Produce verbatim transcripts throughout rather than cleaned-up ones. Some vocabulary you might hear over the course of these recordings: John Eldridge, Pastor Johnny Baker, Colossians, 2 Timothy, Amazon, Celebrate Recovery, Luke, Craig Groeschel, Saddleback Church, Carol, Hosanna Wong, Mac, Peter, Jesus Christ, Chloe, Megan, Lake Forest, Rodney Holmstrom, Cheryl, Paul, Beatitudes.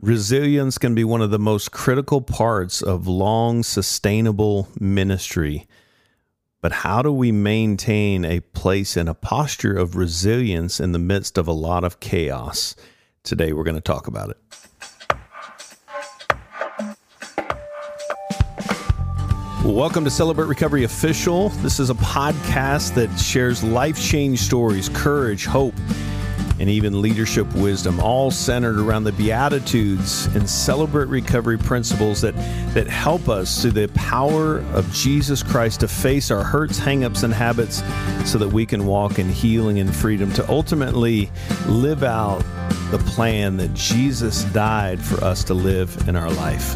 Resilience can be one of the most critical parts of long, sustainable ministry. But how do we maintain a place and a posture of resilience in the midst of a lot of chaos? Today, we're going to talk about it. Welcome to Celebrate Recovery Official. This is a podcast that shares life-change stories, courage, hope, and even leadership wisdom, all centered around the Beatitudes and Celebrate Recovery principles that, that help us through the power of Jesus Christ to face our hurts, hang-ups, and habits so that we can walk in healing and freedom to ultimately live out the plan that Jesus died for us to live in our life.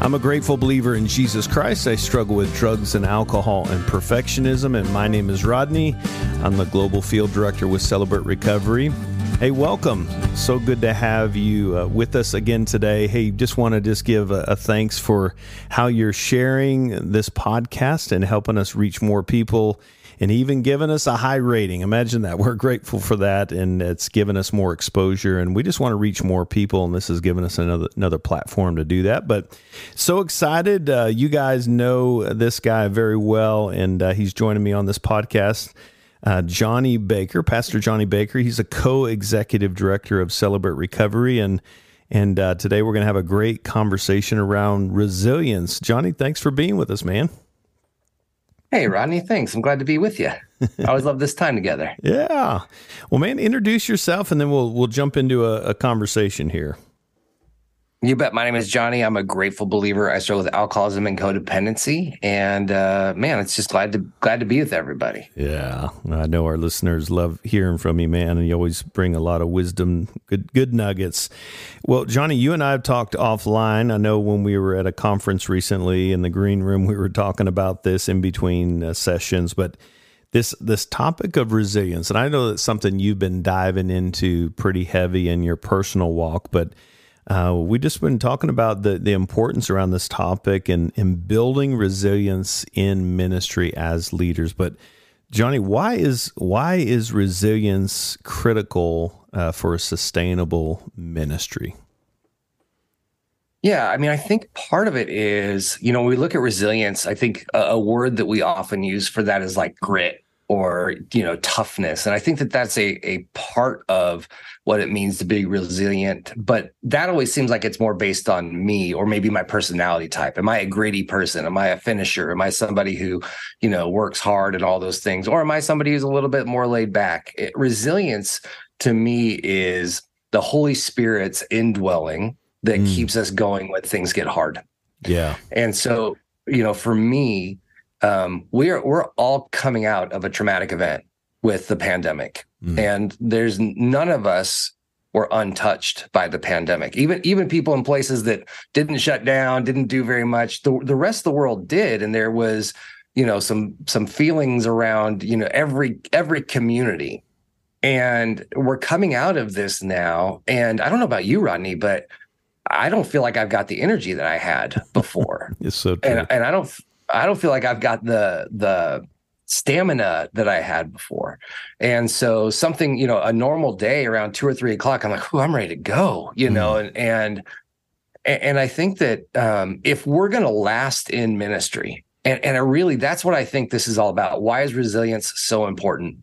I'm a grateful believer in Jesus Christ. I struggle with drugs and alcohol and perfectionism, and my name is Rodney. I'm the Global Field Director with Celebrate Recovery. Hey, welcome. So good to have you uh, with us again today. Hey, just want to just give a, a thanks for how you're sharing this podcast and helping us reach more people and even giving us a high rating. Imagine that. We're grateful for that, and it's given us more exposure, and we just want to reach more people, and this has given us another another platform to do that. But so excited. Uh, you guys know this guy very well, and uh, he's joining me on this podcast. Uh, Johnny Baker, Pastor Johnny Baker. He's a co-executive director of Celebrate Recovery, and and uh, today we're going to have a great conversation around resilience. Johnny, thanks for being with us, man. Hey, Rodney, thanks. I'm glad to be with you. I always love this time together. Yeah. Well, man, introduce yourself, and then we'll we'll jump into a, a conversation here. You bet. My name is Johnny. I'm a grateful believer. I struggle with alcoholism and codependency, and uh, man, it's just glad to glad to be with everybody. Yeah, I know our listeners love hearing from you, man, and you always bring a lot of wisdom, good good nuggets. Well, Johnny, you and I have talked offline. I know when we were at a conference recently in the green room, we were talking about this in between uh, sessions, but this this topic of resilience, and I know that's something you've been diving into pretty heavy in your personal walk, but Uh, we just been talking about the, the importance around this topic and, and building resilience in ministry as leaders. But Johnny, why is why is resilience critical uh, for a sustainable ministry? Yeah, I mean, I think part of it is, you know, when we look at resilience, I think a, a word that we often use for that is like grit or, you know, toughness. And I think that that's a a part of what it means to be resilient, but that always seems like it's more based on me or maybe my personality type. Am I a gritty person? Am I a finisher? Am I somebody who, you know, works hard and all those things? Or am I somebody who's a little bit more laid back? It, resilience to me is the Holy Spirit's indwelling that mm. keeps us going when things get hard. Yeah. And so, you know, for me, um, we are, we're all coming out of a traumatic event with the pandemic. Mm. And there's none of us were untouched by the pandemic. Even even people in places that didn't shut down, didn't do very much, the, the rest of the world did. And there was, you know, some some feelings around, you know, every every community. And we're coming out of this now. And I don't know about you, Rodney, but I don't feel like I've got the energy that I had before. It's so true. And, and I don't I don't feel like I've got the the stamina that I had before. And so something, you know, a normal day around two or three o'clock, I'm like, oh, I'm ready to go, you mm-hmm. know, and, and, and I think that um, if we're going to last in ministry, and, and I really, that's what I think this is all about. Why is resilience so important?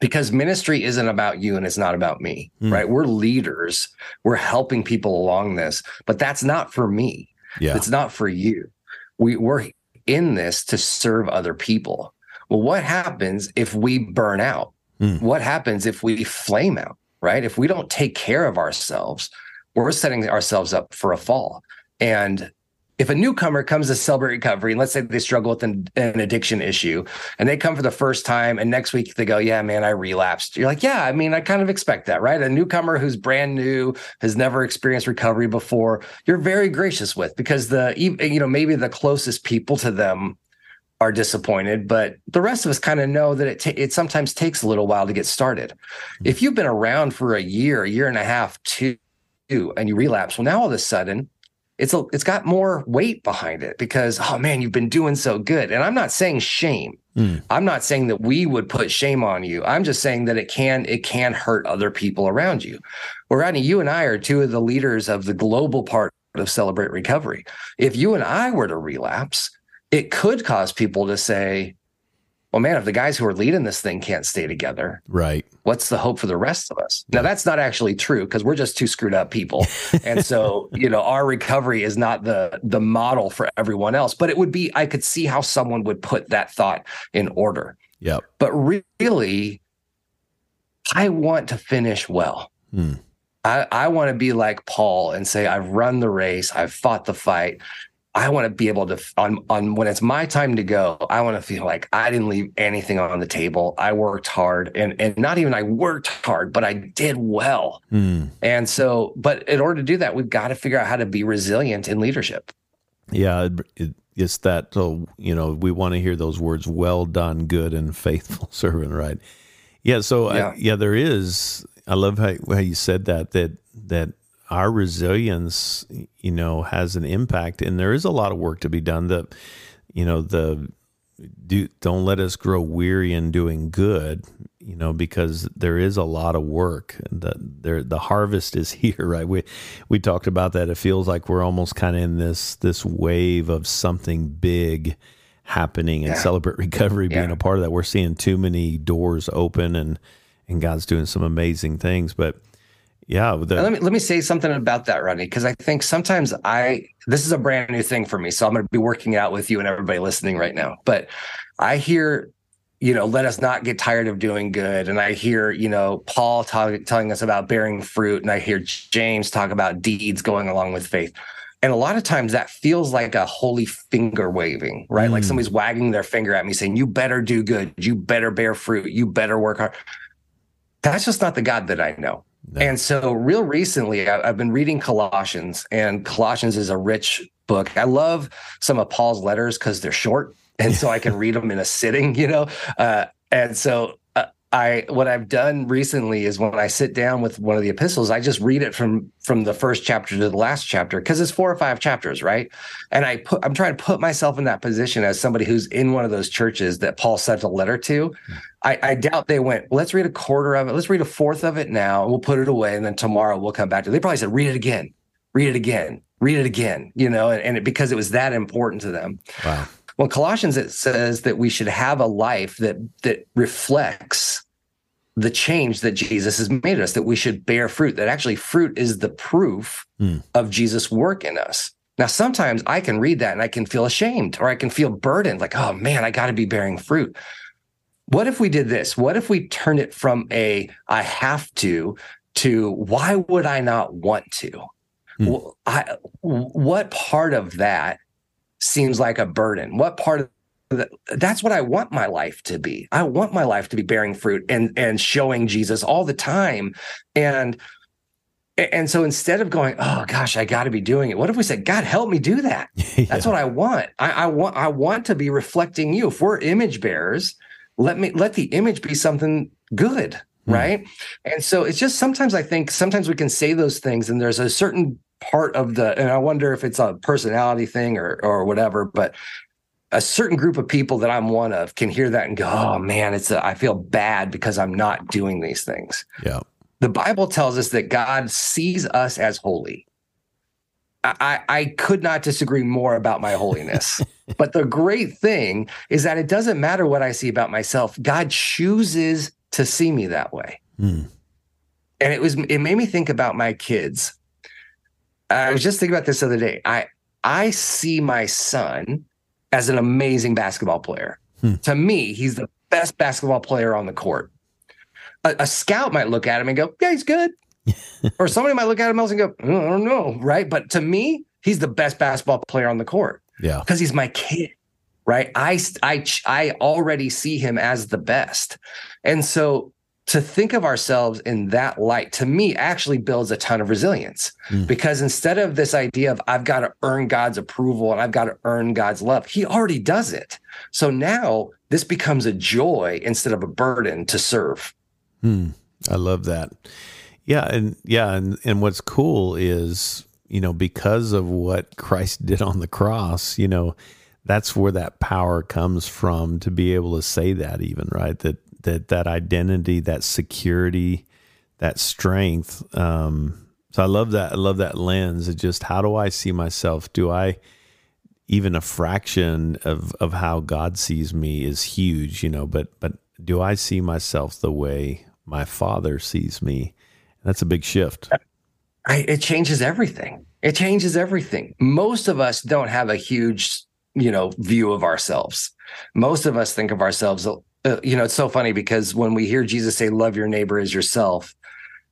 Because ministry isn't about you and it's not about me, mm-hmm. right? We're leaders, we're helping people along this, but that's not for me. Yeah. It's not for you. We we're in this to serve other people. Well, what happens if we burn out? Mm. What happens if we flame out, right? If we don't take care of ourselves, we're setting ourselves up for a fall. And if a newcomer comes to Celebrate Recovery, and let's say they struggle with an, an addiction issue, and they come for the first time, and next week they go, yeah, man, I relapsed. You're like, yeah, I mean, I kind of expect that, right? A newcomer who's brand new, has never experienced recovery before, you're very gracious with, because the, you know, maybe the closest people to them are disappointed, but the rest of us kind of know that it ta- it sometimes takes a little while to get started. If you've been around for a year, a year and a half, two, and you relapse, well, now all of a sudden it's a, it's got more weight behind it because, oh man, you've been doing so good. And I'm not saying shame. Mm. I'm not saying that we would put shame on you. I'm just saying that it can, it can hurt other people around you. Well, Rodney, you and I are two of the leaders of the global part of Celebrate Recovery. If you and I were to relapse, it could cause people to say, well, man, if the guys who are leading this thing can't stay together, right, what's the hope for the rest of us? Now, that's not actually true because we're just two screwed up people. And so, you know, our recovery is not the the model for everyone else. But it would be, I could see how someone would put that thought in order. Yep. But re- really, I want to finish well. Hmm. I, I want to be like Paul and say, I've run the race. I've fought the fight. I want to be able to, on, on when it's my time to go, I want to feel like I didn't leave anything on the table. I worked hard and, and not even I worked hard, but I did well. Mm. And so, but in order to do that, we've got to figure out how to be resilient in leadership. Yeah, it, it's that, oh, you know, we want to hear those words, well done, good and faithful servant, right? Yeah, so yeah, I, yeah there is, I love how, how you said that, that, that, our resilience, you know, has an impact, and there is a lot of work to be done. The, you know, the do, don't let us grow weary in doing good, you know, because there is a lot of work. The, there, the harvest is here, right? We we talked about that. It feels like we're almost kind of in this this wave of something big happening, and yeah. Celebrate Recovery yeah. being a part of that. We're seeing too many doors open, and and God's doing some amazing things, but. Yeah. The- let me let me say something about that, Rodney, because I think sometimes I this is a brand new thing for me. So I'm going to be working out with you and everybody listening right now. But I hear, you know, let us not get tired of doing good. And I hear, you know, Paul t- telling us about bearing fruit. And I hear James talk about deeds going along with faith. And a lot of times that feels like a holy finger waving, right? Mm. Like somebody's wagging their finger at me saying, you better do good. You better bear fruit. You better work hard. That's just not the God that I know. No. And so real recently, I've been reading Colossians, and Colossians is a rich book. I love some of Paul's letters because they're short, and so I can read them in a sitting, you know? Uh, and so uh, I what I've done recently is when I sit down with one of the epistles, I just read it from, from the first chapter to the last chapter because it's four or five chapters, right? And I put, I'm trying to put myself in that position as somebody who's in one of those churches that Paul sent a letter to. Mm-hmm. I, I doubt they went, let's read a quarter of it. Let's read a fourth of it now. And we'll put it away. And then tomorrow we'll come back to it. They probably said, read it again, read it again, read it again, you know, and, and it, because it was that important to them. Wow. Well, Colossians, it says that we should have a life that, that reflects the change that Jesus has made us, that we should bear fruit, that actually fruit is the proof mm. of Jesus' work in us. Now, sometimes I can read that and I can feel ashamed or I can feel burdened like, oh man, I got to be bearing fruit. What if we did this? What if we turned it from a I have to to why would I not want to? Hmm. Well, I, what part of that seems like a burden? What part of that? That's what I want my life to be. I want my life to be bearing fruit and, and showing Jesus all the time. And and so instead of going, oh gosh, I got to be doing it. What if we said, God, help me do that? yeah. That's what I want. I, I want. I want to be reflecting you. If we're image bearers, Let me let the image be something good, right? Mm. And so it's just sometimes I think sometimes we can say those things, and there's a certain part of the, and I wonder if it's a personality thing or or whatever, but a certain group of people that I'm one of can hear that and go, "Oh man, it's a, I feel bad because I'm not doing these things." Yeah, the Bible tells us that God sees us as holy. I, I could not disagree more about my holiness. But the great thing is that it doesn't matter what I see about myself. God chooses to see me that way. Mm. And it was it made me think about my kids. I was just thinking about this the other day. I I see my son as an amazing basketball player. Mm. To me, he's the best basketball player on the court. A, a scout might look at him and go, yeah, he's good. Or somebody might look at him else and go, I don't know, right? But to me, he's the best basketball player on the court. Yeah, because he's my kid, right? I, I, I already see him as the best. And so to think of ourselves in that light, to me, actually builds a ton of resilience. Mm. Because instead of this idea of I've got to earn God's approval and I've got to earn God's love, he already does it. So now this becomes a joy instead of a burden to serve. Mm. I love that. Yeah. And yeah. And, and what's cool is, you know, because of what Christ did on the cross, you know, that's where that power comes from, to be able to say that even, right? That, that, that identity, that security, that strength. Um, so I love that. I love that lens. It's just, how do I see myself? Do I, even a fraction of, of how God sees me is huge, you know, but, but do I see myself the way my Father sees me? That's a big shift. I, it changes everything. It changes everything. Most of us don't have a huge, you know, view of ourselves. Most of us think of ourselves, uh, you know, it's so funny because when we hear Jesus say, love your neighbor as yourself,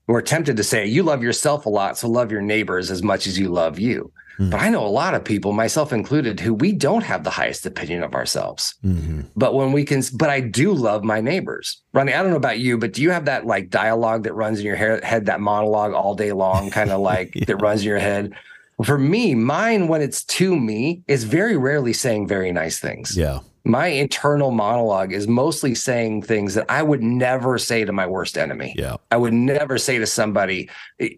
we're tempted to say, you love yourself a lot, so love your neighbors as much as you love you. Mm-hmm. But I know a lot of people, myself included, who we don't have the highest opinion of ourselves. Mm-hmm. But when we can, but I do love my neighbors. Rodney, I don't know about you, but do you have that like dialogue that runs in your head, that monologue all day long, kind of like yeah. that runs in your head? For me, mine, when it's to me, is very rarely saying very nice things. Yeah. My internal monologue is mostly saying things that I would never say to my worst enemy. Yeah. I would never say to somebody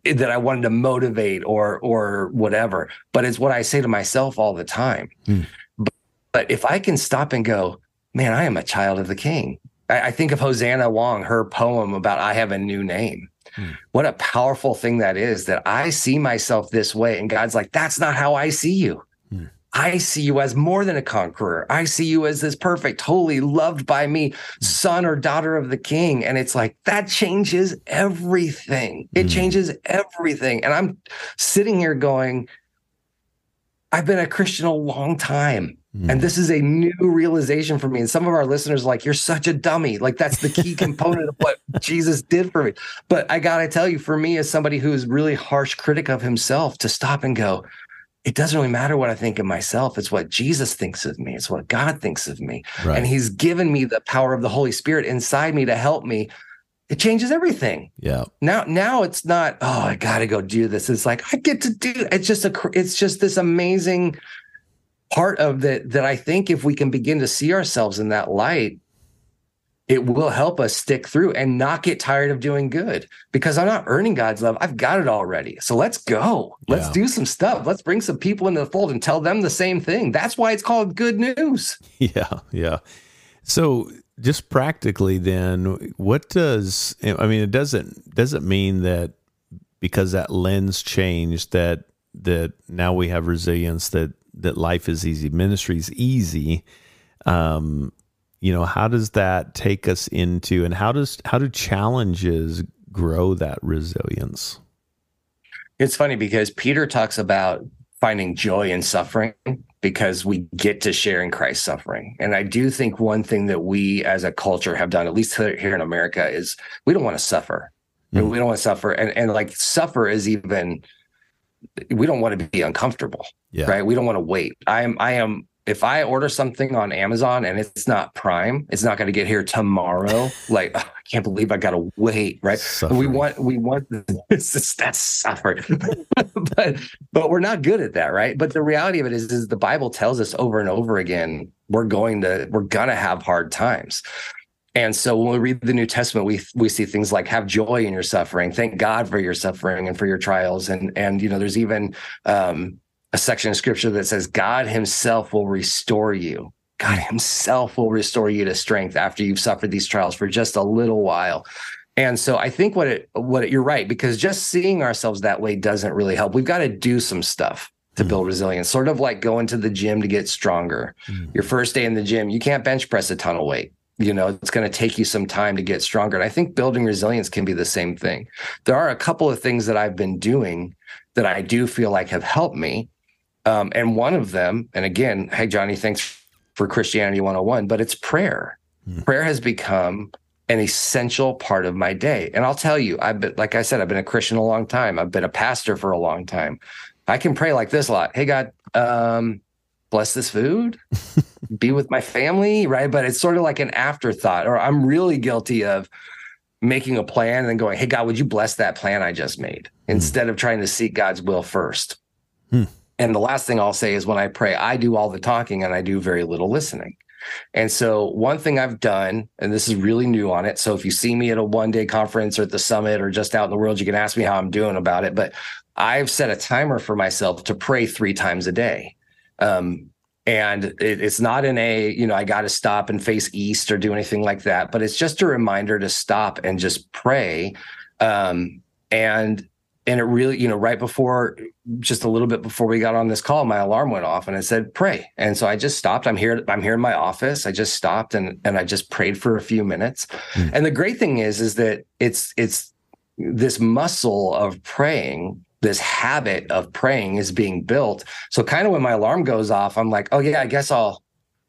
that I wanted to motivate or or whatever, but it's what I say to myself all the time. Mm. But, but if I can stop and go, man, I am a child of the King. I, I think of Hosanna Wong, her poem about I have a new name. Mm. What a powerful thing that is, that I see myself this way. And God's like, that's not how I see you. Mm. I see you as more than a conqueror. I see you as this perfect, holy, loved by me, son or daughter of the King. And it's like, that changes everything. It mm. changes everything. And I'm sitting here going, I've been a Christian a long time. Mm. And this is a new realization for me. And some of our listeners are like, you're such a dummy. Like, that's the key component of what Jesus did for me. But I got to tell you, for me, as somebody who is really harsh critic of himself, to stop and go, it doesn't really matter what I think of myself. It's what Jesus thinks of me. It's what God thinks of me. Right. And he's given me the power of the Holy Spirit inside me to help me. It changes everything. Yeah. Now, now it's not, oh, I got to go do this. It's like, I get to do it. It's just a, it's just this amazing part of that, that I think if we can begin to see ourselves in that light, it will help us stick through and not get tired of doing good, because I'm not earning God's love. I've got it already. So let's go. Let's yeah. do some stuff. Let's bring some people into the fold and tell them the same thing. That's why it's called good news. Yeah. Yeah. So just practically then, what does, I mean, it doesn't, doesn't mean that because that lens changed that, that now we have resilience, that, that life is easy. Ministry is easy. Um, You know, how does that take us into, and how does how do challenges grow that resilience? It's funny because Peter talks about finding joy in suffering because we get to share in Christ's suffering. And I do think one thing that we as a culture have done, at least here in America, is we don't want to suffer. Mm. We don't want to suffer. And, and like suffer is even, we don't want to be uncomfortable, yeah. right? We don't want to wait. I am, I am. If I order something on Amazon and it's not Prime, it's not going to get here tomorrow. Like, oh, I can't believe I got to wait, right? Suffering. We want, we want this, that's suffering. but, but we're not good at that, right? But the reality of it is, is the Bible tells us over and over again, we're going to, we're going to have hard times. And so when we read the New Testament, we we see things like have joy in your suffering, thank God for your suffering and for your trials. And, and you know, there's even, um, a section of scripture that says God himself will restore you. God himself will restore you to strength after you've suffered these trials for just a little while. And so I think what it, what it, you're right, because just seeing ourselves that way doesn't really help. We've got to do some stuff to mm-hmm. build resilience, sort of like going to the gym to get stronger. Mm-hmm. Your first day in the gym, you can't bench press a ton of weight. You know, it's going to take you some time to get stronger. And I think building resilience can be the same thing. There are a couple of things that I've been doing that I do feel like have helped me. Um, and one of them, and again, hey, Johnny, thanks for Christianity one oh one, but it's prayer. Mm. Prayer has become an essential part of my day. And I'll tell you, I've been, like I said, I've been a Christian a long time. I've been a pastor for a long time. I can pray like this a lot. Hey, God, um, bless this food, be with my family, right? But it's sort of like an afterthought, or I'm really guilty of making a plan and going, hey, God, would you bless that plan I just made? Mm. Instead of trying to seek God's will first. Mm. And the last thing I'll say is when I pray, I do all the talking and I do very little listening. And so one thing I've done, and this is really new on it, so if you see me at a one-day conference or at the summit or just out in the world, you can ask me how I'm doing about it. But I've set a timer for myself to pray three times a day. Um, and it, it's not in a, you know, I got to stop and face east or do anything like that, but it's just a reminder to stop and just pray. Um, and, and it really, you know, right before, just a little bit before we got on this call, my alarm went off and it said, pray. And so I just stopped. I'm here, I'm here in my office. I just stopped and, and I just prayed for a few minutes. Mm. And the great thing is, is that it's, it's this muscle of praying. This habit of praying is being built. So kind of when my alarm goes off, I'm like, oh yeah, I guess I'll,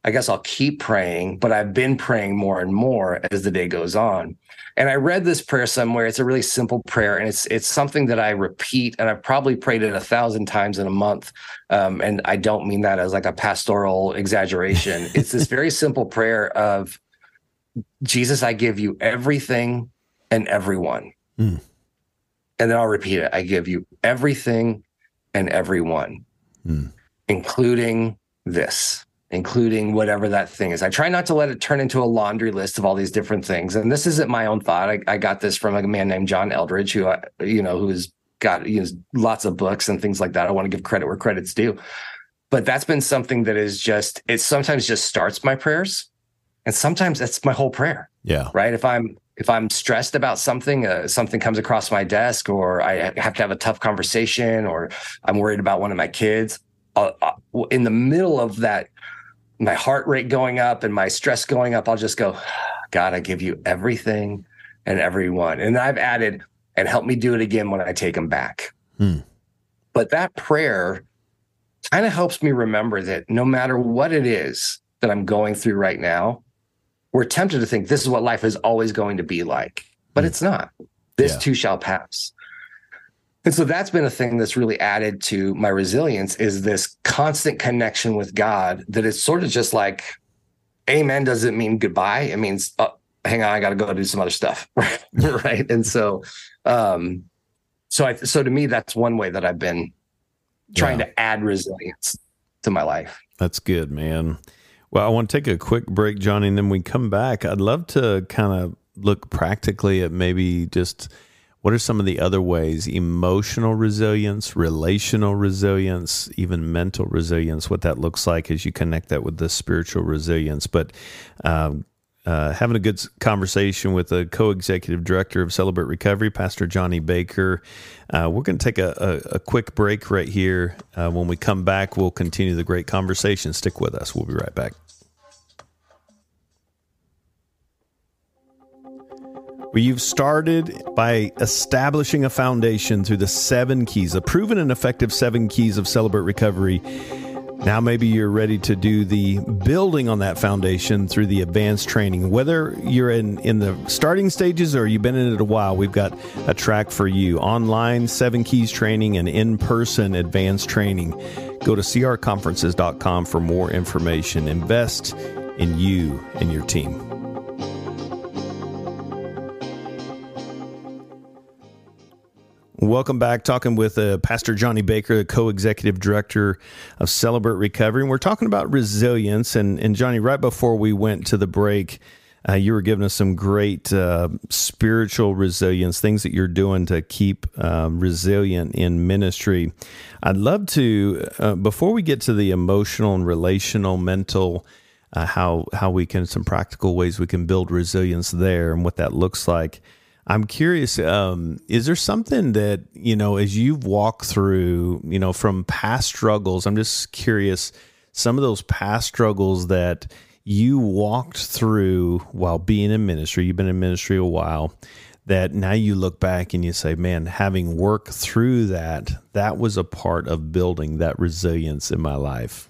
I guess I'll keep praying, but I've been praying more and more as the day goes on. And I read this prayer somewhere. It's a really simple prayer, and it's, it's something that I repeat, and I've probably prayed it a thousand times in a month. Um, and I don't mean that as like a pastoral exaggeration. It's this very simple prayer of, Jesus, I give you everything and everyone. Mm. And then I'll repeat it. I give you everything and everyone, mm. including this, including whatever that thing is. I try not to let it turn into a laundry list of all these different things. And this isn't my own thought. I, I got this from a man named John Eldridge, who I, you know, who's got you know, lots of books and things like that. I want to give credit where credit's due. But that's been something that is just, it sometimes just starts my prayers. And sometimes that's my whole prayer. Yeah. Right. If I'm, If I'm stressed about something, uh, something comes across my desk, or I have to have a tough conversation, or I'm worried about one of my kids, I'll, I'll, in the middle of that, my heart rate going up and my stress going up, I'll just go, God, I give you everything and everyone. And I've added, and help me do it again when I take them back. Hmm. But that prayer kind of helps me remember that no matter what it is that I'm going through right now, we're tempted to think this is what life is always going to be like, but it's not. This yeah. too shall pass. And so that's been a thing that's really added to my resilience, is this constant connection with God, that it's sort of just like, amen doesn't mean goodbye. It means, oh, hang on, I got to go do some other stuff. Right. And so, um, so I, so to me, that's one way that I've been trying yeah. to add resilience to my life. That's good, man. Well, I want to take a quick break, Johnny, and then we come back. I'd love to kind of look practically at maybe just what are some of the other ways, emotional resilience, relational resilience, even mental resilience, what that looks like as you connect that with the spiritual resilience. But um, uh, having a good conversation with the co-executive director of Celebrate Recovery, Pastor Johnny Baker. Uh, we're going to take a, a, a quick break right here. Uh, when we come back, we'll continue the great conversation. Stick with us. We'll be right back. Well, you've started by establishing a foundation through the seven keys, a proven and effective seven keys of Celebrate Recovery. Now maybe you're ready to do the building on that foundation through the advanced training. Whether you're in, in the starting stages or you've been in it a while, we've got a track for you. Online seven keys training and in-person advanced training. Go to c r conferences dot com for more information. Invest in you and your team. Welcome back. Talking with uh, Pastor Johnny Baker, the co-executive director of Celebrate Recovery. And we're talking about resilience. And, and Johnny, right before we went to the break, uh, you were giving us some great uh, spiritual resilience, things that you're doing to keep uh, resilient in ministry. I'd love to, uh, before we get to the emotional and relational, mental, uh, how, how we can, some practical ways we can build resilience there and what that looks like. I'm curious, um, is there something that, you know, as you've walked through, you know, from past struggles, I'm just curious, some of those past struggles that you walked through while being in ministry, you've been in ministry a while, that now you look back and you say, man, having worked through that, that was a part of building that resilience in my life.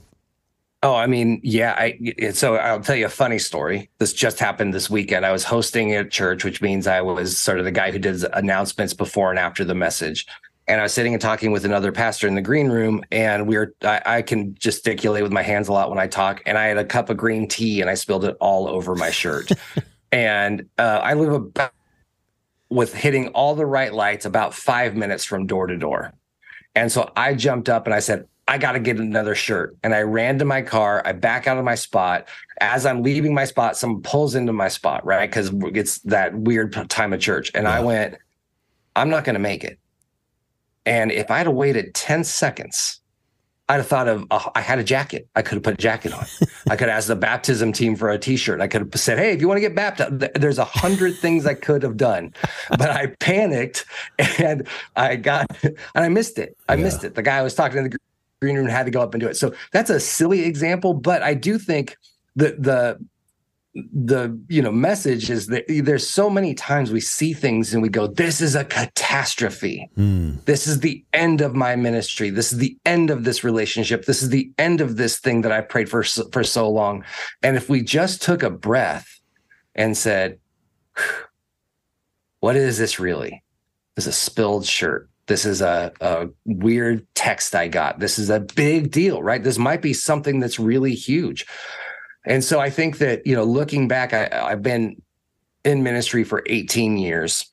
Oh, I mean, yeah. I, so I'll tell you a funny story. This just happened this weekend. I was hosting at church, which means I was sort of the guy who did announcements before and after the message. And I was sitting and talking with another pastor in the green room, and we were, I, I can gesticulate with my hands a lot when I talk. And I had a cup of green tea, and I spilled it all over my shirt. and uh, I live about, with hitting all the right lights, about five minutes from door to door. And so I jumped up and I said, I got to get another shirt. And I ran to my car. I back out of my spot. As I'm leaving my spot, someone pulls into my spot, right? Because it's that weird time of church. And yeah. I went, I'm not going to make it. And if I'd have waited ten seconds, I'd have thought of, uh, I had a jacket. I could have put a jacket on. I could have asked the baptism team for a t-shirt. I could have said, hey, if you want to get baptized, th- there's a hundred things I could have done, but I panicked and I got, and I missed it. I yeah. missed it. The guy I was talking in the green room had to go up and do it. So that's a silly example, but I do think that the, the, you know, message is that there's so many times we see things and we go, this is a catastrophe. Mm. This is the end of my ministry. This is the end of this relationship. This is the end of this thing that I prayed for, for so long. And if we just took a breath and said, what is this really? This is a spilled shirt. This is a, a weird text I got. This is a big deal, right? This might be something that's really huge. And so I think that, you know, looking back, I, I've been in ministry for eighteen years,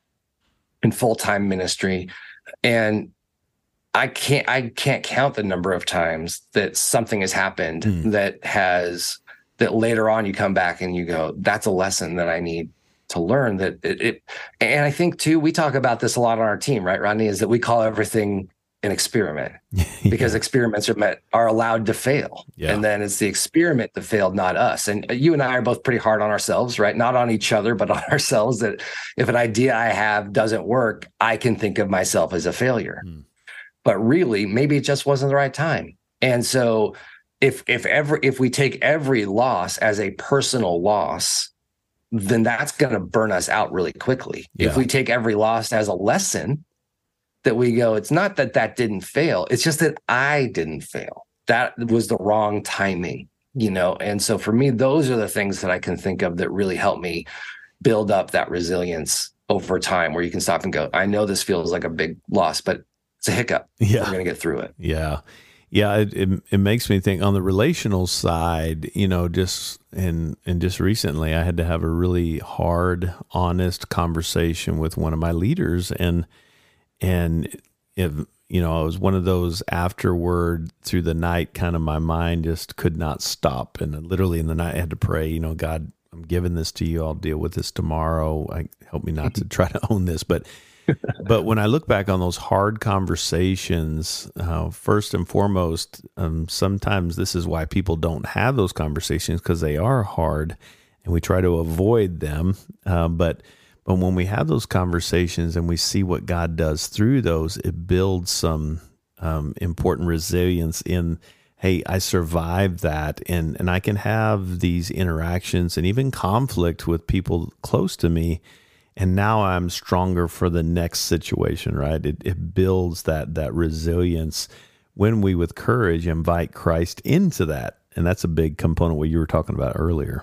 in full-time ministry, and I can't I can't count the number of times that something has happened mm. that has that later on you come back and you go, that's a lesson that I need to learn. That it, it and I think too, we talk about this a lot on our team, right, Rodney? Is that we call everything an experiment because yeah. experiments are met, are allowed to fail. Yeah. And then it's the experiment that failed, not us. And you and I are both pretty hard on ourselves, right? Not on each other, but on ourselves, that if an idea I have doesn't work, I can think of myself as a failure, mm. but really maybe it just wasn't the right time. And so if, if ever, if we take every loss as a personal loss, then that's going to burn us out really quickly. Yeah. If we take every loss as a lesson, that we go, it's not that that didn't fail. It's just that I didn't fail. That was the wrong timing, you know? And so for me, those are the things that I can think of that really help me build up that resilience over time, where you can stop and go, I know this feels like a big loss, but it's a hiccup. Yeah. We're going to get through it. Yeah. Yeah. It, it it makes me think on the relational side, you know, just, and, and just recently I had to have a really hard, honest conversation with one of my leaders, and And, if, you know, I was one of those afterward through the night, kind of my mind just could not stop. And literally in the night I had to pray, you know, God, I'm giving this to you. I'll deal with this tomorrow. I, help me not to try to own this. But but when I look back on those hard conversations, uh, first and foremost, um, sometimes this is why people don't have those conversations, because they are hard and we try to avoid them. Uh, but But when we have those conversations and we see what God does through those, it builds some um, important resilience in, hey, I survived that. And, and I can have these interactions and even conflict with people close to me. And now I'm stronger for the next situation, right? It, it builds that, that resilience when we, with courage, invite Christ into that. And that's a big component what you were talking about earlier.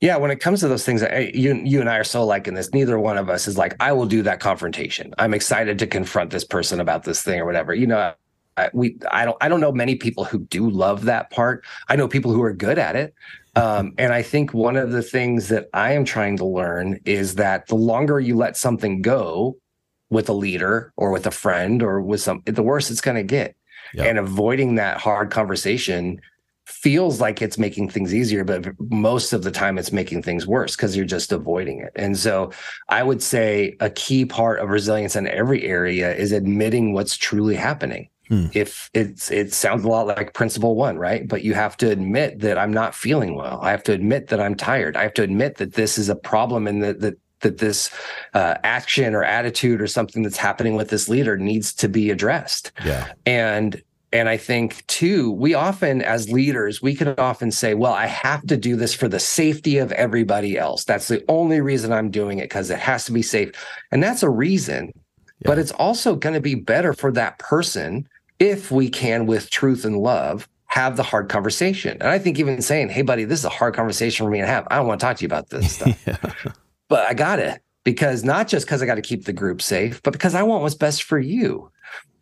Yeah, when it comes to those things, I, you you and I are so alike in this. Neither one of us is like, I will do that confrontation. I'm excited to confront this person about this thing or whatever. You know, I, we I don't I don't know many people who do love that part. I know people who are good at it, um, and I think one of the things that I am trying to learn is that the longer you let something go with a leader or with a friend or with some, the worse it's going to get. Yep. And avoiding that hard conversation feels like it's making things easier, but most of the time it's making things worse because you're just avoiding it. And so I would say a key part of resilience in every area is admitting what's truly happening. Hmm. If it's, it sounds a lot like principle one, right? But you have to admit that I'm not feeling well. I have to admit that I'm tired. I have to admit that this is a problem, and that, that, that this uh, action or attitude or something that's happening with this leader needs to be addressed. Yeah. And And I think, too, we often, as leaders, we can often say, well, I have to do this for the safety of everybody else. That's the only reason I'm doing it, because it has to be safe. And that's a reason. Yeah. But it's also going to be better for that person if we can, with truth and love, have the hard conversation. And I think even saying, hey, buddy, this is a hard conversation for me to have. I don't want to talk to you about this stuff. Yeah. But I got it. Because not just because I got to keep the group safe, but because I want what's best for you.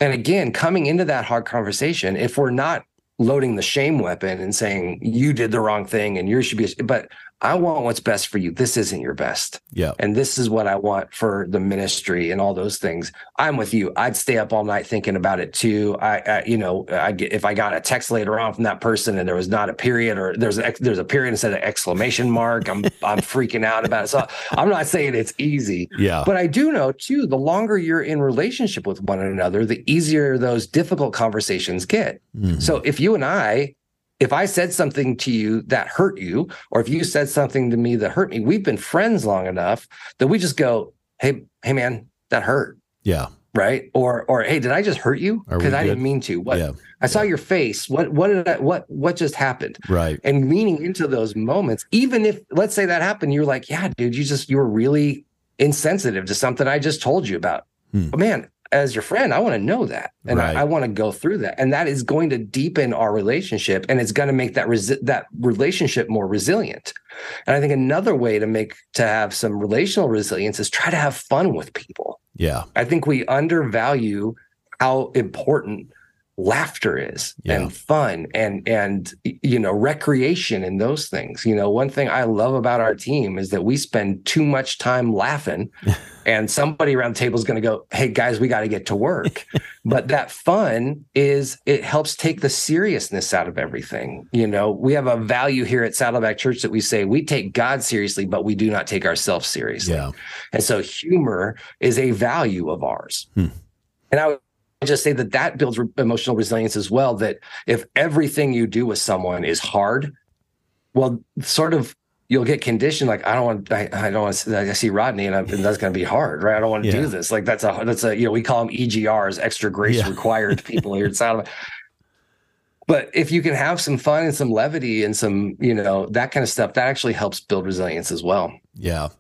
And again, coming into that hard conversation, if we're not loading the shame weapon and saying, you did the wrong thing and you should be, but I want what's best for you. This isn't your best. Yeah. And this is what I want for the ministry and all those things. I'm with you. I'd stay up all night thinking about it too. I, I you know, I get, if I got a text later on from that person and there was not a period or there's a, there's a period instead of exclamation mark, I'm, I'm freaking out about it. So I'm not saying it's easy, yeah. But I do know too, the longer you're in relationship with one another, the easier those difficult conversations get. Mm-hmm. So if you and I, If I said something to you that hurt you, or if you said something to me that hurt me, we've been friends long enough that we just go, hey, hey, man, that hurt. Yeah. Right. Or, or hey, did I just hurt you? Because I didn't mean to. What? Yeah. I saw yeah. your face. What? What did I? What? What just happened? Right. And leaning into those moments, even if let's say that happened, you're like, yeah, dude, you just you were really insensitive to something I just told you about. Hmm. But man, as your friend, I want to know that. And right. I, I want to go through that. And that is going to deepen our relationship. And it's going to make that resi- that relationship more resilient. And I think another way to make to have some relational resilience is try to have fun with people. Yeah. I think we undervalue how important laughter is yeah. and fun and, and, you know, recreation and those things. You know, one thing I love about our team is that we spend too much time laughing and somebody around the table is going to go, hey guys, we got to get to work. But that fun is, it helps take the seriousness out of everything. You know, we have a value here at Saddleback Church that we say, we take God seriously, but we do not take ourselves seriously. Yeah. And so humor is a value of ours. Hmm. And I would just say that that builds re- emotional resilience as well, that if everything you do with someone is hard, well, sort of you'll get conditioned. Like, I don't want, I, I don't want to, I see Rodney and, I'm, and that's going to be hard, right? I don't want to yeah. do this. Like that's a, that's a, you know, we call them E G Rs, extra grace yeah. required people here at Saddleback. But if you can have some fun and some levity and some, you know, that kind of stuff, that actually helps build resilience as well. Yeah.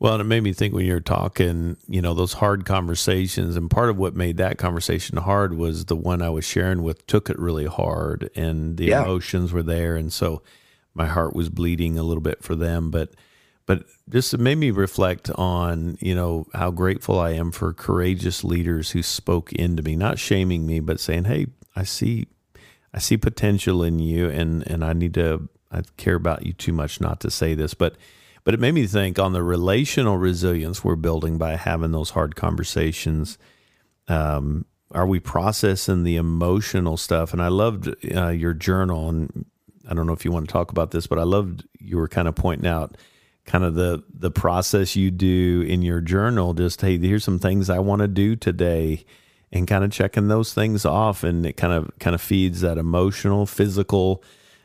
Well, and it made me think when you're talking, you know, those hard conversations, and part of what made that conversation hard was the one I was sharing with took it really hard, and the yeah. emotions were there, and so my heart was bleeding a little bit for them. But, but just it made me reflect on, you know, how grateful I am for courageous leaders who spoke into me, not shaming me, but saying, "Hey, I see, I see potential in you, and and I need to, I care about you too much not to say this, but." But it made me think on the relational resilience we're building by having those hard conversations. Um, are we processing the emotional stuff? And I loved uh, your journal, and I don't know if you want to talk about this, but I loved you were kind of pointing out kind of the the process you do in your journal. Just, hey, here's some things I want to do today, and kind of checking those things off, and it kind of kind of feeds that emotional, physical.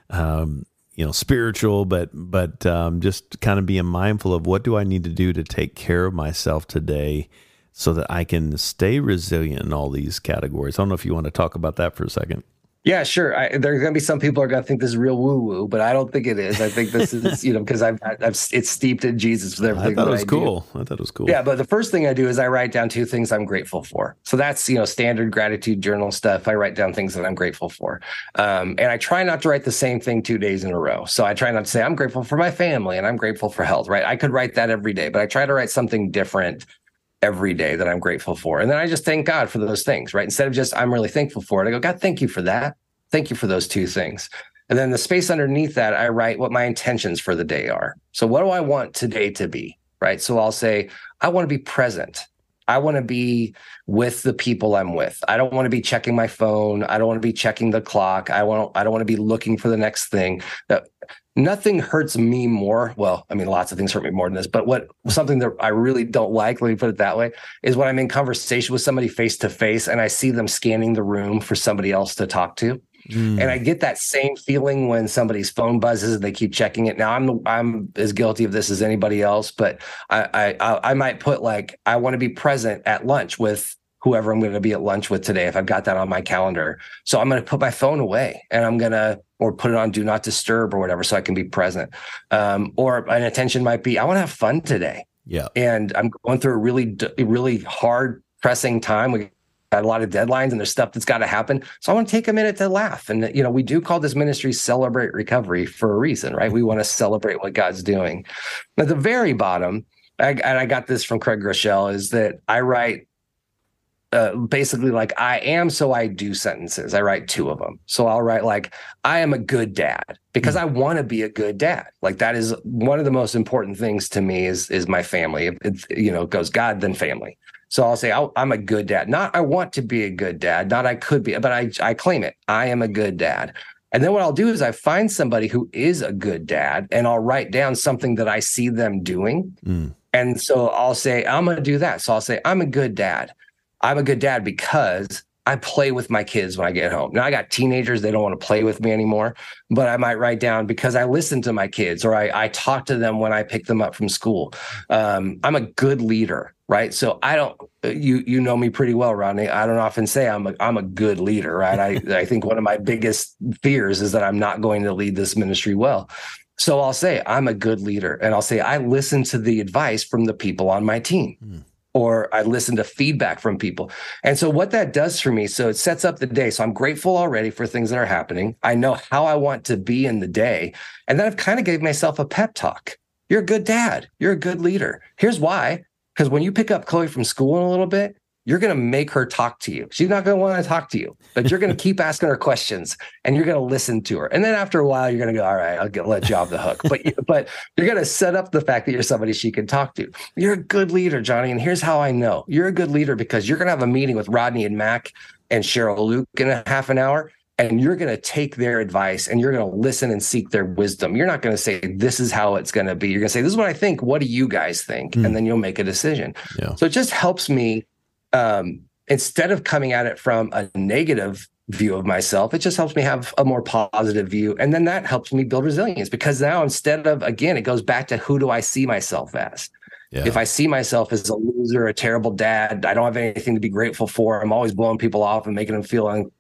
Um, you know, spiritual, but, but, um, just kind of being mindful of what do I need to do to take care of myself today so that I can stay resilient in all these categories. I don't know if you want to talk about that for a second. Yeah, sure. I, there are going to be some people who are going to think this is real woo woo, but I don't think it is. I think this is, you know, cause I've, I've, it's steeped in Jesus with everything. I thought it was cool. I thought it was cool. Yeah. But the first thing I do is I write down two things I'm grateful for. So that's, you know, standard gratitude journal stuff. I write down things that I'm grateful for. Um, and I try not to write the same thing two days in a row. So I try not to say I'm grateful for my family and I'm grateful for health, right? I could write that every day, but I try to write something different every day that I'm grateful for. And then I just thank God for those things, right? Instead of just, I'm really thankful for it. I go, God, thank you for that. Thank you for those two things. And then the space underneath that, I write what my intentions for the day are. So what do I want today to be, right? So I'll say, I want to be present. I want to be with the people I'm with. I don't want to be checking my phone. I don't want to be checking the clock. I want. I don't want to be looking for the next thing. Uh, nothing hurts me more. Well, I mean, lots of things hurt me more than this. But what something that I really don't like, let me put it that way, is when I'm in conversation with somebody face to face and I see them scanning the room for somebody else to talk to. Mm. And I get that same feeling when somebody's phone buzzes and they keep checking it. Now I'm I'm as guilty of this as anybody else, but I I, I might put like I want to be present at lunch with whoever I'm going to be at lunch with today if I've got that on my calendar. So I'm going to put my phone away and I'm going to or put it on do not disturb or whatever so I can be present. Um, or an attention might be I want to have fun today. Yeah, and I'm going through a really really hard pressing time. We got a lot of deadlines and there's stuff that's got to happen. So I want to take a minute to laugh. And, you know, we do call this ministry Celebrate Recovery for a reason, right? We want to celebrate what God's doing. At the very bottom, I, and I got this from Craig Groeschel, is that I write uh, basically like I am, so I do sentences. I write two of them. So I'll write like, I am a good dad because I want to be a good dad. Like that is one of the most important things to me is, is my family. It, it, you know, it goes God, then family. So I'll say, I'll, I'm a good dad. Not I want to be a good dad, not I could be, but I, I claim it. I am a good dad. And then what I'll do is I find somebody who is a good dad and I'll write down something that I see them doing. Mm. And so I'll say, I'm going to do that. So I'll say, I'm a good dad. I'm a good dad because I play with my kids when I get home. Now I got teenagers. They don't want to play with me anymore, but I might write down because I listen to my kids or I, I talk to them when I pick them up from school. Um, I'm a good leader. Right. So I don't, you, you know me pretty well, Rodney. I don't often say I'm a, I'm a good leader, right? I, I think one of my biggest fears is that I'm not going to lead this ministry well. So I'll say I'm a good leader and I'll say, I listen to the advice from the people on my team mm. or I listen to feedback from people. And so what that does for me, so it sets up the day. So I'm grateful already for things that are happening. I know how I want to be in the day. And then I've kind of gave myself a pep talk. You're a good dad. You're a good leader. Here's why. Because when you pick up Chloe from school in a little bit, you're going to make her talk to you. She's not going to want to talk to you, but you're going to keep asking her questions and you're going to listen to her. And then after a while, you're going to go, all right, I'll get, let you off the hook. But, but you're going to set up the fact that you're somebody she can talk to. You're a good leader, Johnny. And here's how I know you're a good leader, because you're going to have a meeting with Rodney and Mac and Cheryl Luke in a half an hour. And you're going to take their advice and you're going to listen and seek their wisdom. You're not going to say, this is how it's going to be. You're going to say, this is what I think. What do you guys think? Mm. And then you'll make a decision. Yeah. So it just helps me, um, instead of coming at it from a negative view of myself, it just helps me have a more positive view. And then that helps me build resilience, because now instead of, again, it goes back to who do I see myself as? Yeah. If I see myself as a loser, a terrible dad, I don't have anything to be grateful for. I'm always blowing people off and making them feel un-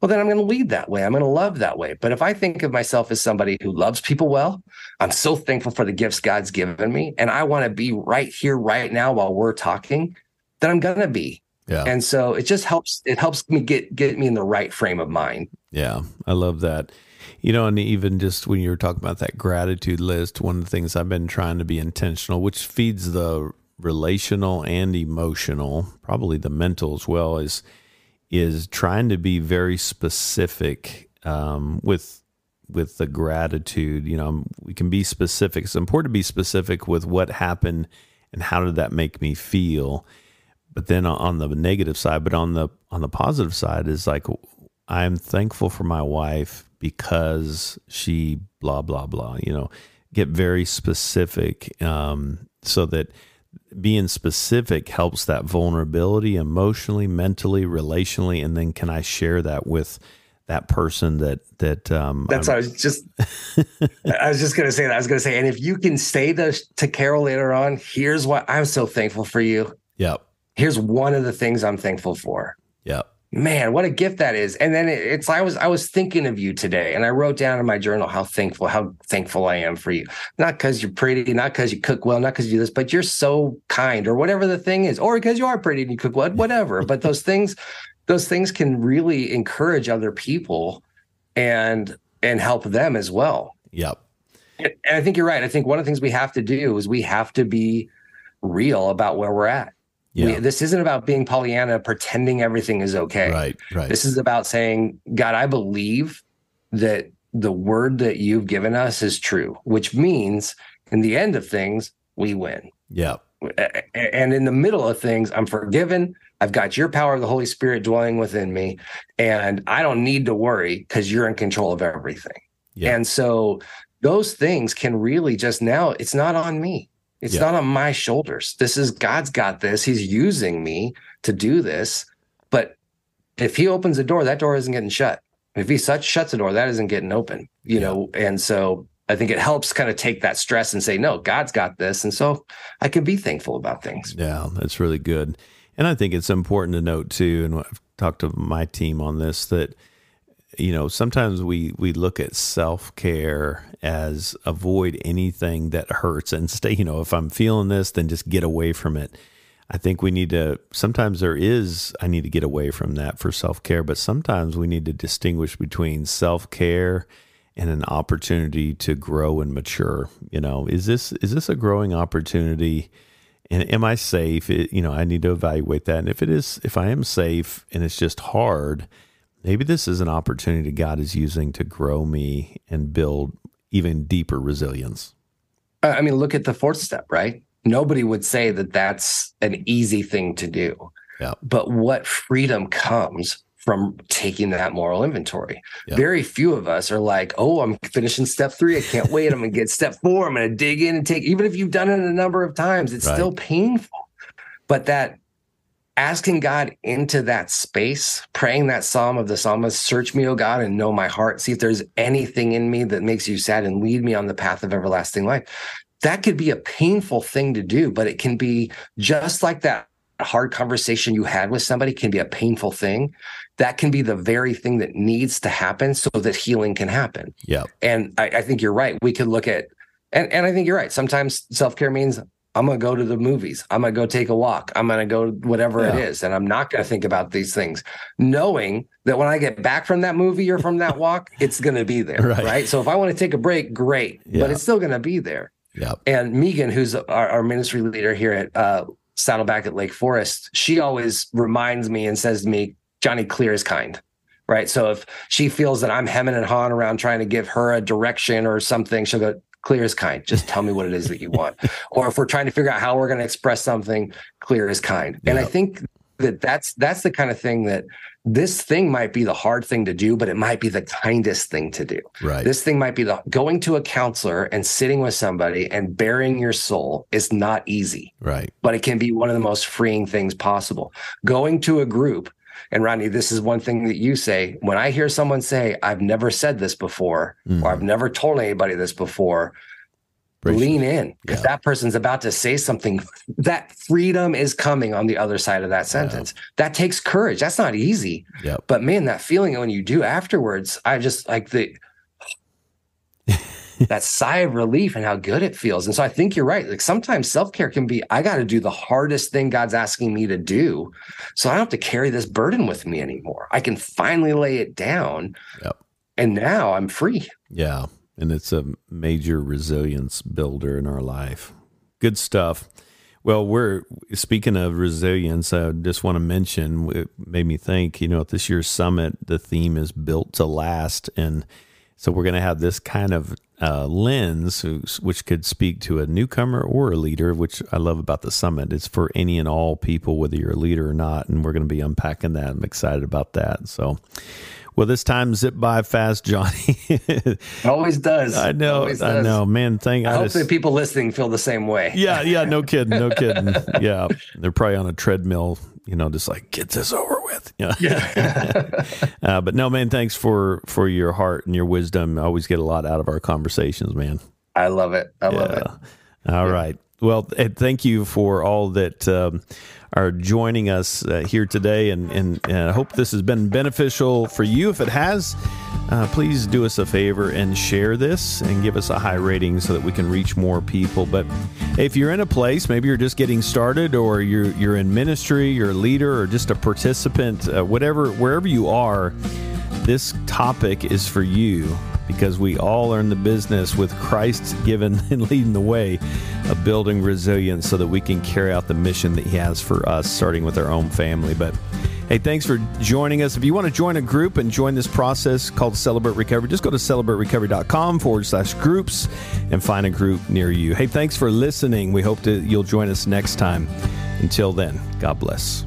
Well, then I'm going to lead that way. I'm going to love that way. But if I think of myself as somebody who loves people well, I'm so thankful for the gifts God's given me. And I want to be right here, right now, while we're talking, then I'm going to be. Yeah. And so it just helps. It helps me get, get me in the right frame of mind. Yeah, I love that. You know, and even just when you were talking about that gratitude list, one of the things I've been trying to be intentional, which feeds the relational and emotional, probably the mental as well, is is trying to be very specific um, with with the gratitude. You know, we can be specific. It's important to be specific with what happened and how did that make me feel. But then on the negative side, but on the on the positive side is like, I'm thankful for my wife because she blah, blah, blah, you know, get very specific um, so that being specific helps that vulnerability emotionally, mentally, relationally, and then can I share that with that person that that um that's I'm, I was just I was just gonna say that I was gonna say and if you can say this to Carol later on, here's what I'm so thankful for you. Yep. Here's one of the things I'm thankful for. Yep. Man, what a gift that is. And then it, it's, I was, I was thinking of you today and I wrote down in my journal, how thankful, how thankful I am for you. Not because you're pretty, not because you cook well, not because you do this, but you're so kind or whatever the thing is, or because you are pretty and you cook well, whatever. But those things, those things can really encourage other people and, and help them as well. Yep. And I think you're right. I think one of the things we have to do is we have to be real about where we're at. Yeah. We, this isn't about being Pollyanna, pretending everything is okay. Right, right. This is about saying, God, I believe that the word that you've given us is true, which means in the end of things, we win. Yeah. And in the middle of things, I'm forgiven. I've got your power of the Holy Spirit dwelling within me. And I don't need to worry because you're in control of everything. Yeah. And so those things can really just now, it's not on me. It's yeah. not on my shoulders. This is God's got this. He's using me to do this. But if he opens a door, that door isn't getting shut. If he such shuts a door, that isn't getting open, you yeah. know? And so I think it helps kind of take that stress and say, no, God's got this. And so I can be thankful about things. Yeah, that's really good. And I think it's important to note too, and I've talked to my team on this, that, you know, sometimes we, we look at self-care as avoid anything that hurts and stay, you know, if I'm feeling this, then just get away from it. I think we need to, sometimes there is, I need to get away from that for self-care, but sometimes we need to distinguish between self-care and an opportunity to grow and mature. You know, is this, is this a growing opportunity? And am I safe? It, you know, I need to evaluate that. And if it is, if I am safe and it's just hard, maybe this is an opportunity God is using to grow me and build even deeper resilience. I mean, look at the fourth step, right? Nobody would say that that's an easy thing to do. Yeah. But what freedom comes from taking that moral inventory. Yep. Very few of us are like, oh, I'm finishing step three. I can't wait. I'm going to get step four. I'm going to dig in and take, even if you've done it a number of times, it's right. still painful. But that asking God into that space, praying that Psalm of the Psalmist, search me, O God, and know my heart. See if there's anything in me that makes you sad and lead me on the path of everlasting life. That could be a painful thing to do, but it can be just like that. A hard conversation you had with somebody can be a painful thing. That can be the very thing that needs to happen so that healing can happen. Yeah. And I, I think you're right. We could look at, and, and I think you're right. Sometimes self-care means I'm going to go to the movies. I'm going to go take a walk. I'm going to go whatever yeah. it is. And I'm not going to think about these things, knowing that when I get back from that movie or from that walk, it's going to be there. Right. right. So if I want to take a break, great, yeah. but it's still going to be there. Yeah. And Megan, who's our, our ministry leader here at, uh, Saddleback at Lake Forest, she always reminds me and says to me, Johnny, clear is kind, right? So if she feels that I'm hemming and hawing around trying to give her a direction or something, she'll go, clear is kind. Just tell me what it is that you want. Or if we're trying to figure out how we're going to express something, clear is kind. Yeah. And I think that that's, that's the kind of thing that this thing might be the hard thing to do, but it might be the kindest thing to do. Right. This thing might be the going to a counselor and sitting with somebody and bearing your soul is not easy. Right. But it can be one of the most freeing things possible. Going to a group, and Rodney, this is one thing that you say, when I hear someone say, I've never said this before, mm-hmm. or I've never told anybody this before, lean in, because yeah. that person's about to say something. That freedom is coming on the other side of that sentence. Yeah. That takes courage. That's not easy. Yep. But man, that feeling when you do afterwards, I just like the that sigh of relief and how good it feels. And so I think you're right. Like sometimes self-care can be, I got to do the hardest thing God's asking me to do, so I don't have to carry this burden with me anymore. I can finally lay it down, yep. and now I'm free. Yeah. And it's a major resilience builder in our life. Good stuff. Well, we're speaking of resilience. I just want to mention, it made me think, you know, at this year's summit, the theme is built to last. And so we're going to have this kind of uh, lens, which could speak to a newcomer or a leader, which I love about the summit. It's for any and all people, whether you're a leader or not. And we're going to be unpacking that. I'm excited about that. So, well, this time zipped by fast, Johnny. It always does. I know. Does. I know, man. Thank. I, I hope just, that people listening feel the same way. Yeah, yeah. No kidding. No kidding. Yeah, they're probably on a treadmill, you know, just like get this over with. Yeah. yeah. uh, but no, man. Thanks for for your heart and your wisdom. I always get a lot out of our conversations, man. I love it. I yeah. love it. All yeah. right. Well, thank you for all that um, are joining us uh, here today, and, and, and I hope this has been beneficial for you. If it has, uh, please do us a favor and share this and give us a high rating so that we can reach more people. But if you're in a place, maybe you're just getting started, or you're you're in ministry, you're a leader, or just a participant, uh, whatever, wherever you are, this topic is for you. Because we all are in the business with Christ given and leading the way of building resilience so that we can carry out the mission that he has for us, starting with our own family. But hey, thanks for joining us. If you want to join a group and join this process called Celebrate Recovery, just go to celebrate recovery dot com forward slash groups and find a group near you. Hey, thanks for listening. We hope that you'll join us next time. Until then, God bless.